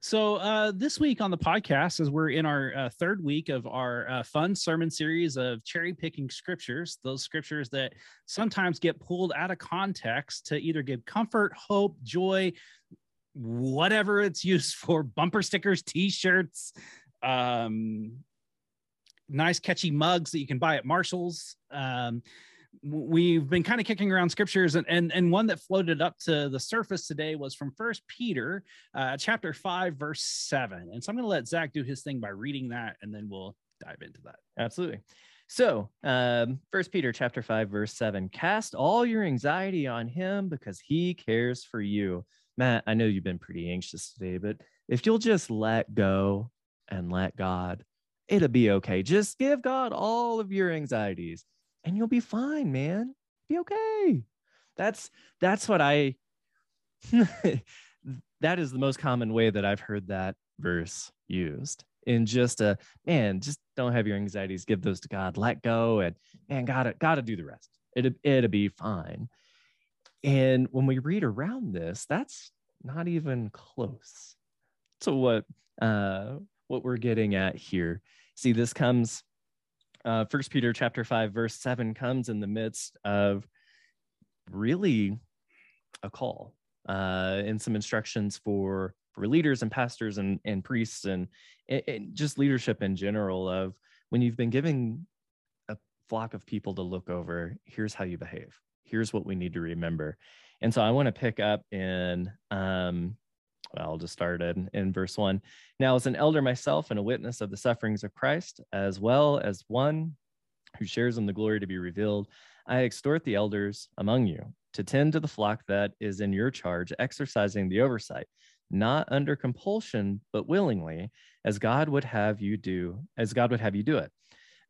So this week on the podcast, as we're in our third week of our fun sermon series of cherry picking scriptures, those scriptures that sometimes get pulled out of context to either give comfort, hope, joy, whatever it's used for, bumper stickers, t-shirts, nice catchy mugs that you can buy at Marshall's. We've been kind of kicking around scriptures, and one that floated up to the surface today was from First Peter chapter 5, verse 7. And so I'm going to let Zach do his thing by reading that, and then we'll dive into that. Absolutely. So First Peter chapter 5, verse 7, cast all your anxiety on him because he cares for you. Matt, I know you've been pretty anxious today, but if you'll just let go and let God, it'll be okay. Just give God all of your anxieties, and you'll be fine, man. Be okay. That's what I, that is the most common way that I've heard that verse used, in just a, man, just don't have your anxieties. Give those to God, let go, and man, gotta do the rest. It'll be fine. And when we read around this, that's not even close to what we're getting at here. See, this comes, 1 Peter chapter 5, verse 7 comes in the midst of really a call and some instructions for leaders and pastors and priests and just leadership in general of when you've been giving a flock of people to look over, here's how you behave. Here's what we need to remember. And so I want to pick up in, I'll just start in verse 1. Now, as an elder myself and a witness of the sufferings of Christ, as well as one who shares in the glory to be revealed, I exhort the elders among you to tend to the flock that is in your charge, exercising the oversight, not under compulsion, but willingly, as God would have you do, it,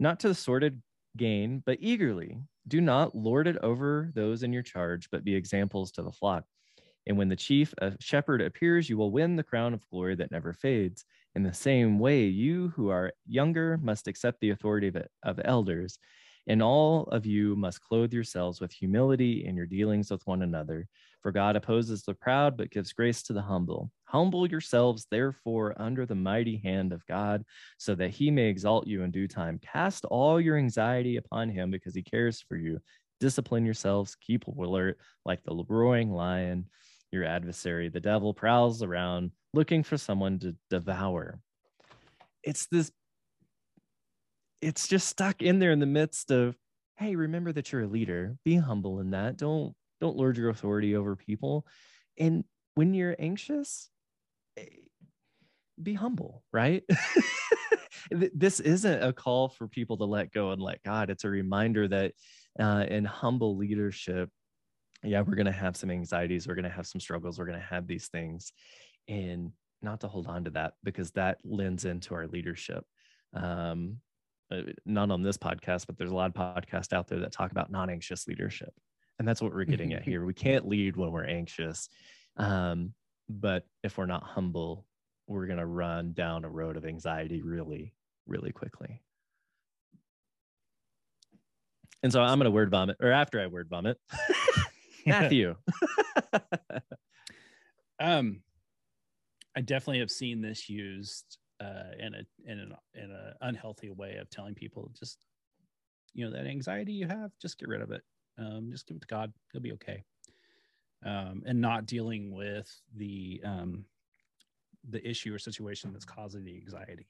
not to the sordid gain, but eagerly. Do not lord it over those in your charge, but be examples to the flock. And when the chief shepherd appears, you will win the crown of glory that never fades. In the same way, you who are younger must accept the authority of elders, and all of you must clothe yourselves with humility in your dealings with one another. For God opposes the proud, but gives grace to the humble. Humble yourselves, therefore, under the mighty hand of God, so that he may exalt you in due time. Cast all your anxiety upon him because he cares for you. Discipline yourselves, keep alert like the roaring lion. Your adversary, the devil, prowls around looking for someone to devour. It's just stuck in there in the midst of, hey, remember that you're a leader. Be humble in that. Don't lord your authority over people. And when you're anxious, be humble, right? This isn't a call for people to let go and let God. It's a reminder that in humble leadership, yeah, we're going to have some anxieties. We're going to have some struggles. We're going to have these things, and not to hold on to that, because that lends into our leadership. Not on this podcast, but there's a lot of podcasts out there that talk about non-anxious leadership. And that's what we're getting at here. We can't lead when we're anxious. But if we're not humble, we're going to run down a road of anxiety really, really quickly. And so I'm going to word vomit, or after I word vomit, Matthew. I definitely have seen this used in an unhealthy way of telling people, just, you know, that anxiety you have, just get rid of it. Just give it to God. He'll be okay. And not dealing with the issue or situation that's causing the anxiety.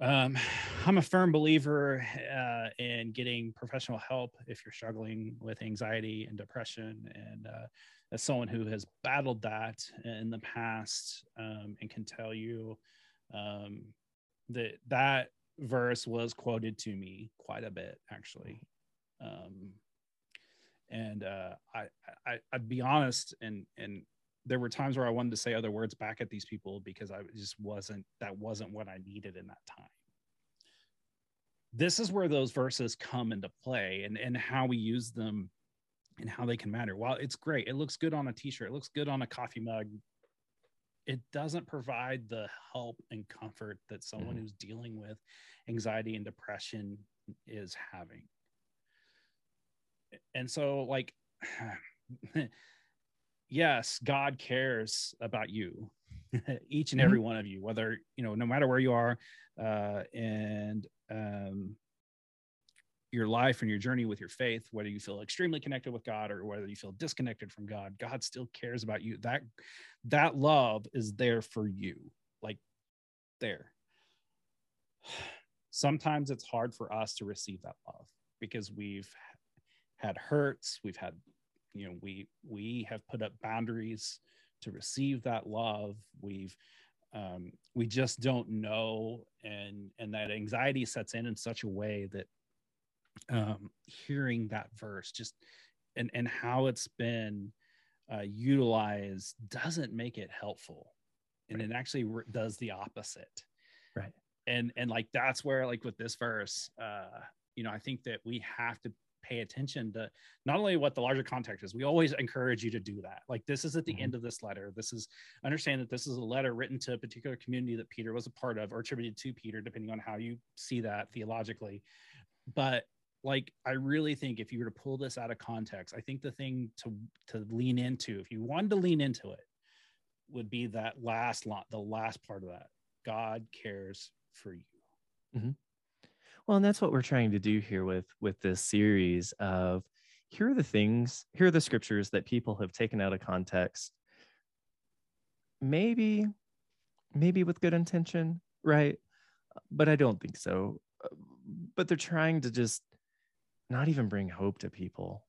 I'm a firm believer in getting professional help if you're struggling with anxiety and depression. And as someone who has battled that in the past, and can tell you that verse was quoted to me quite a bit, actually. And I'd be honest and there were times where I wanted to say other words back at these people because I just wasn't, that wasn't what I needed in that time. This is where those verses come into play, and how we use them and how they can matter. While it's great, it looks good on a t-shirt, it looks good on a coffee mug, it doesn't provide the help and comfort that someone who's dealing with anxiety and depression is having. And so, like, yes, God cares about you, each and every one of you, whether, you know, no matter where you are, your life and your journey with your faith, whether you feel extremely connected with God or whether you feel disconnected from God, God still cares about you. That love is there for you, like there. Sometimes it's hard for us to receive that love because we've had hurts, we've had, you know, we have put up boundaries to receive that love. We just don't know, and that anxiety sets in such a way that hearing that verse just and how it's been utilized doesn't make it helpful, and it actually does the opposite, right? And like that's where, like with this verse, you know, I think that we have to pay attention to not only what the larger context is. We always encourage you to do that. Like, this is at the end of this letter. This is, understand that this is a letter written to a particular community that Peter was a part of, or attributed to Peter, depending on how you see that theologically. But like, I really think if you were to pull this out of context, I think the thing to lean into, if you wanted to lean into it, would be that last lot, the last part of that. God cares for you. Mm-hmm. Well, and that's what we're trying to do here with this series of, here are the things, here are the scriptures that people have taken out of context, maybe with good intention, right? But I don't think so. But they're trying to just not even bring hope to people,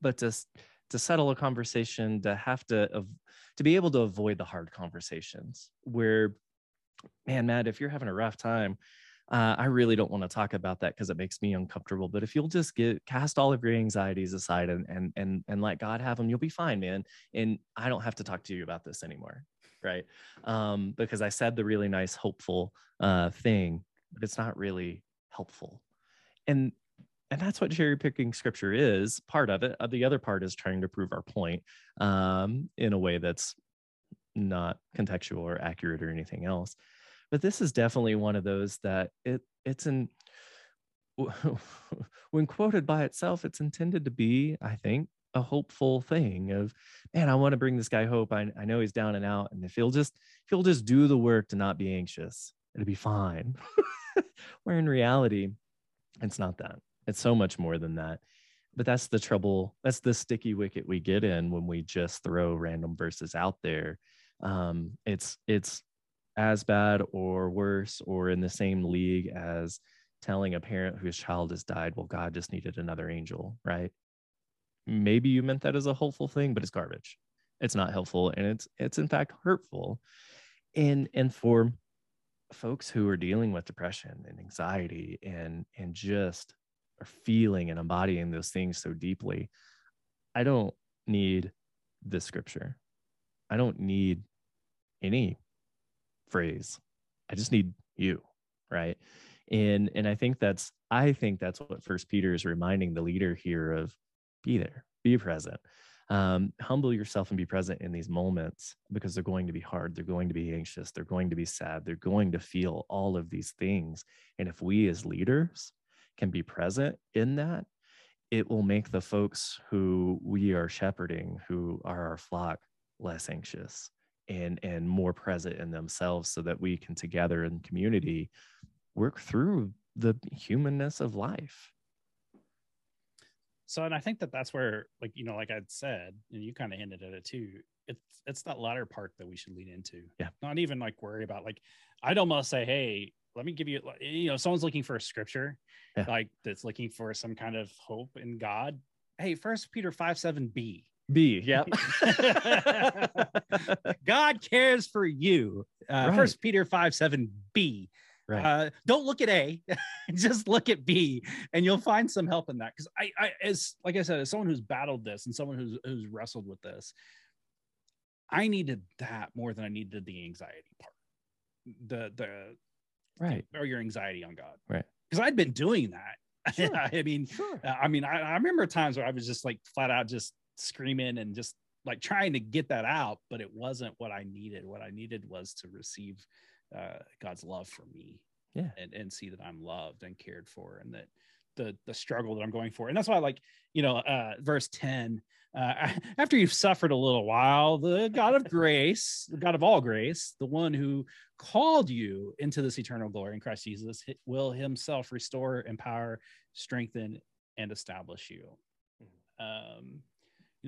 but just to settle a conversation, to be able to avoid the hard conversations where, man, Matt, if you're having a rough time, I really don't want to talk about that because it makes me uncomfortable. But if you'll just cast all of your anxieties aside and let God have them, you'll be fine, man. And I don't have to talk to you about this anymore, right? Because I said the really nice, hopeful thing, but it's not really helpful. And that's what cherry picking scripture is. Part of it. The other part is trying to prove our point in a way that's not contextual or accurate or anything else. But this is definitely one of those that when quoted by itself, it's intended to be, I think, a hopeful thing of, man, I want to bring this guy hope. I know he's down and out. And if he'll just do the work to not be anxious, it'll be fine. Where in reality, it's not that. It's so much more than that. But that's the trouble. That's the sticky wicket we get in when we just throw random verses out there. It's as bad or worse or in the same league as telling a parent whose child has died, well, God just needed another angel, right? Maybe you meant that as a hopeful thing, but it's garbage. It's not helpful, and it's in fact hurtful. And for folks who are dealing with depression and anxiety and just are feeling and embodying those things so deeply, I don't need this scripture. I don't need any phrase. I just need you, right? And I think that's what First Peter is reminding the leader here of: be there, be present, humble yourself and be present in these moments, because they're going to be hard, they're going to be anxious, they're going to be sad, they're going to feel all of these things. And if we as leaders can be present in that, it will make the folks who we are shepherding, who are our flock, less anxious and more present in themselves, so that we can together in community work through the humanness of life. So, and I think that that's where, like, you know, like I'd said, and you kind of hinted at it too, it's that latter part that we should lean into. Yeah. Not even like worry about, like, I'd almost say, hey, let me give you, you know, someone's looking for a scripture, yeah, like that's looking for some kind of hope in God. Hey, 1 Peter 5:7b. B. Yep. God cares for you. Right. 1 Peter 5:7b. Right. Don't look at A, just look at B, and you'll find some help in that. Because I, as like I said, as someone who's battled this and someone who's wrestled with this, I needed that more than I needed the anxiety part. Right. Or your anxiety on God. Right. Because I'd been doing that. Sure. I remember times where I was just like flat out just screaming and just like trying to get that out, but it wasn't what I needed. What I needed was to receive God's love for me. Yeah. And see that I'm loved and cared for, and that the struggle that I'm going for. And that's why, like, verse 10, after you've suffered a little while, the God of grace, the God of all grace, the one who called you into this eternal glory in Christ Jesus, will himself restore, empower, strengthen, and establish you.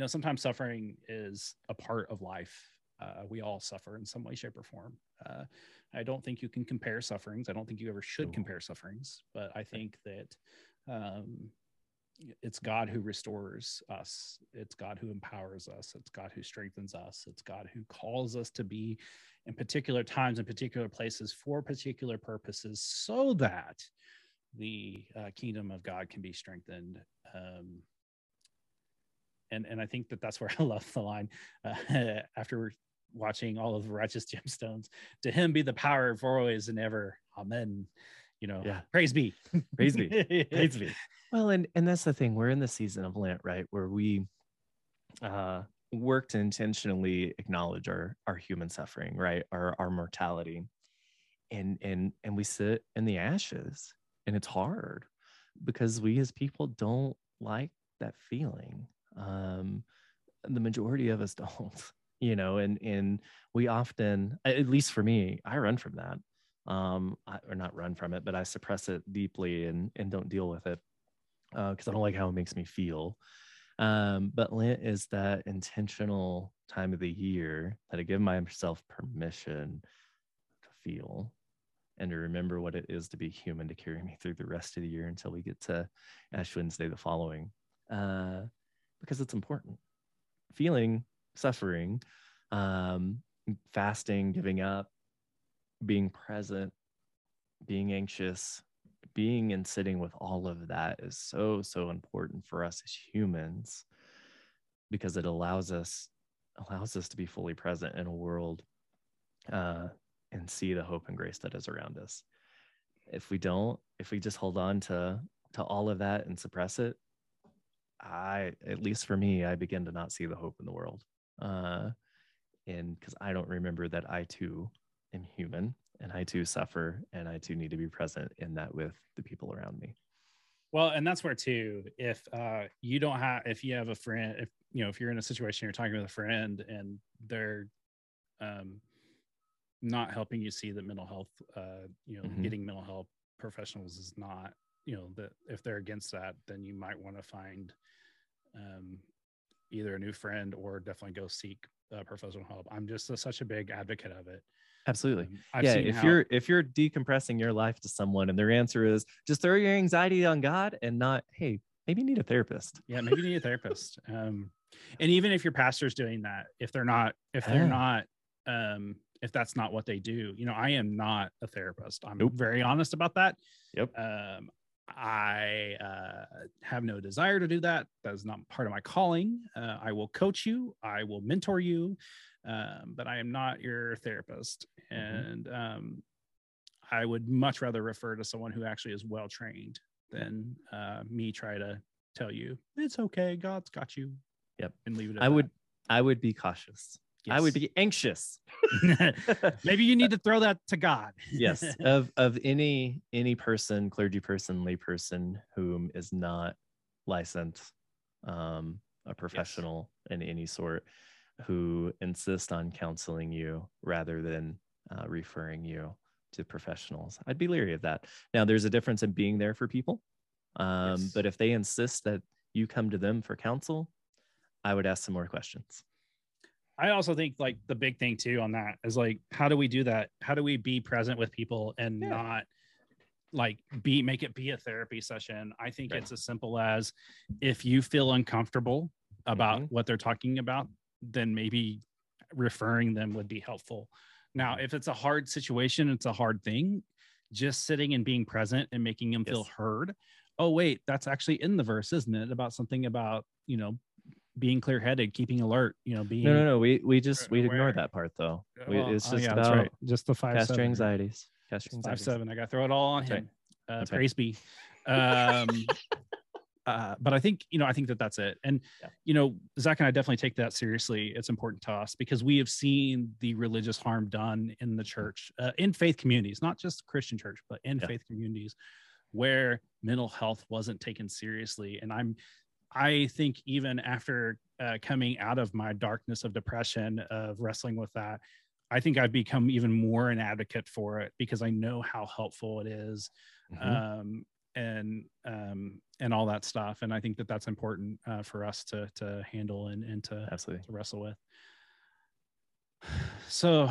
Sometimes suffering is a part of life. We all suffer in some way, shape, or form. I don't think you can compare sufferings. I don't think you ever should compare sufferings, but I think that it's God who restores us. It's God who empowers us. It's God who strengthens us. It's God who calls us to be in particular times, in particular places, for particular purposes, so that the kingdom of God can be strengthened. And I think that that's where I love the line after we're watching all of The Righteous Gemstones. To him be the power for always and ever. Amen. Praise be. Praise be. Praise be. Well, and that's the thing. We're in the season of Lent, right? Where we work to intentionally acknowledge our human suffering, right? Our mortality. And we sit in the ashes, and it's hard because we as people don't like that feeling. The majority of us don't. And we often, at least for me, I run from that, or not run from it, but I suppress it deeply and don't deal with it because I don't like how it makes me feel. But Lent is that intentional time of the year that I give myself permission to feel and to remember what it is to be human, to carry me through the rest of the year until we get to Ash Wednesday the following, because it's important. Feeling suffering, fasting, giving up, being present, being anxious, being and sitting with all of that is so, so important for us as humans, because it allows us to be fully present in a world and see the hope and grace that is around us. If we don't, if we just hold on to all of that and suppress it, at least for me, I begin to not see the hope in the world. And because I don't remember that I too am human, and I too suffer, and I too need to be present in that with the people around me. Well, and that's where too, if you have a friend, if you're in a situation, you're talking with a friend and they're not helping you see that mental health, mm-hmm. getting mental health professionals is not, that if they're against that, then you might want to find either a new friend or definitely go seek professional help. I'm just such a big advocate of it. Absolutely. If you're decompressing your life to someone and their answer is just throw your anxiety on God and not, hey, maybe you need a therapist. Yeah, maybe you need a therapist. And even if your pastor's doing that, if that's not what they do, I am not a therapist. I'm very honest about that. Yep. I have no desire to do that. That is not part of my calling. I will coach you. I will mentor you, but I am not your therapist. And I would much rather refer to someone who actually is well-trained than me try to tell you, it's okay, God's got you. Yep. And leave it at I would be cautious. Yes. I would be anxious. Maybe you need to throw that to God. Yes. Of any person, clergy person, lay person, whom is not licensed, a professional in any sort, who insists on counseling you rather than referring you to professionals. I'd be leery of that. Now, there's a difference in being there for people. But if they insist that you come to them for counsel, I would ask some more questions. I also think like the big thing too on that is like, how do we do that? How do we be present with people and not like make it a therapy session? I think it's as simple as, if you feel uncomfortable about what they're talking about, then maybe referring them would be helpful. Now, if it's a hard situation, it's a hard thing, just sitting and being present and making them feel heard. Oh wait, that's actually in the verse, isn't it? About something about, being clear-headed, keeping alert, you know, being we ignore that part though. Just the five past anxieties. Past anxieties. I gotta throw it all on him. Praise be. But I think, you know, I think that that's it. And, you know, Zach and I definitely take that seriously. It's important to us because we have seen the religious harm done in the church, in faith communities, not just Christian church, but in faith communities where mental health wasn't taken seriously. And I think even after coming out of my darkness of depression, of wrestling with that, I think I've become even more an advocate for it because I know how helpful it is. And all that stuff. And I think that that's important for us to handle and to wrestle with. So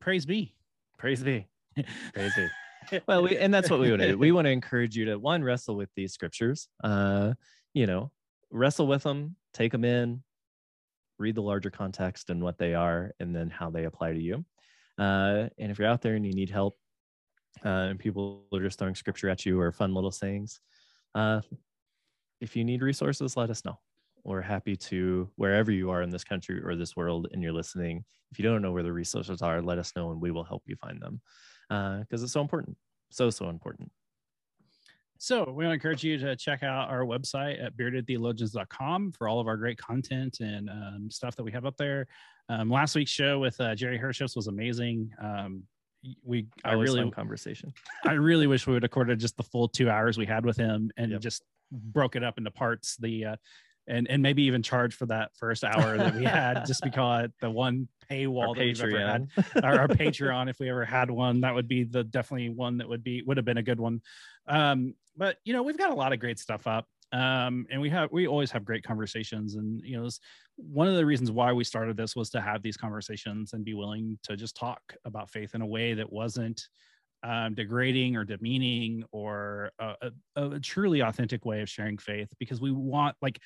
praise be. Praise be. Praise be. Well, and that's what we want to do. We want to encourage you to, one, wrestle with these scriptures, you know, wrestle with them, take them in, read the larger context and what they are, and then how they apply to you. And if you're out there and you need help, and people are just throwing scripture at you or fun little sayings, if you need resources, let us know. We're happy to, wherever you are in this country or this world and you're listening, if you don't know where the resources are, let us know and we will help you find them, because it's so important. So important. So we want to encourage you to check out our website at beardedtheologians.com for all of our great content and stuff that we have up there. Last week's show with Jerry Hirshus was amazing. I really wish we would have recorded just the full 2 hours we had with him and just broke it up into parts, and maybe even charge for that first hour that we had, just because the one paywall that we've ever had, our Patreon, if we ever had one, that would be the definitely one that would have been a good one. But you know, we've got a lot of great stuff up. And we always have great conversations, and you know, this, one of the reasons why we started this was to have these conversations and be willing to just talk about faith in a way that wasn't degrading or demeaning, or a truly authentic way of sharing faith, because we want, like,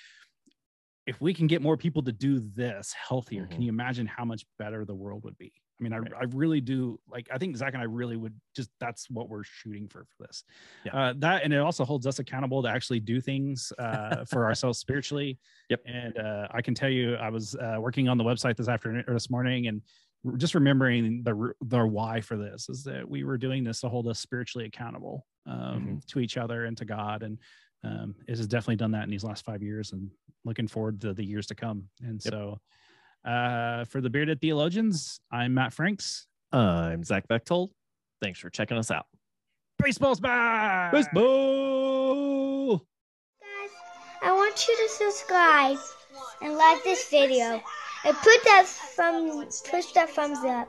if we can get more people to do this healthier, can you imagine how much better the world would be? I mean, I really do. Like, I think Zach and I really would just, that's what we're shooting for this. That, and it also holds us accountable to actually do things for ourselves spiritually. And I can tell you, I was working on the website this afternoon or this morning, and just remembering the why for this is that we were doing this to hold us spiritually accountable to each other and to God. And it has definitely done that in these last 5 years, and looking forward to the years to come. And so, for the Bearded Theologians, I'm Matt Franks. I'm Zach Bechtold. Thanks for checking us out. Baseball's back! Baseball! Guys, I want you to subscribe and like this video and push that thumbs up.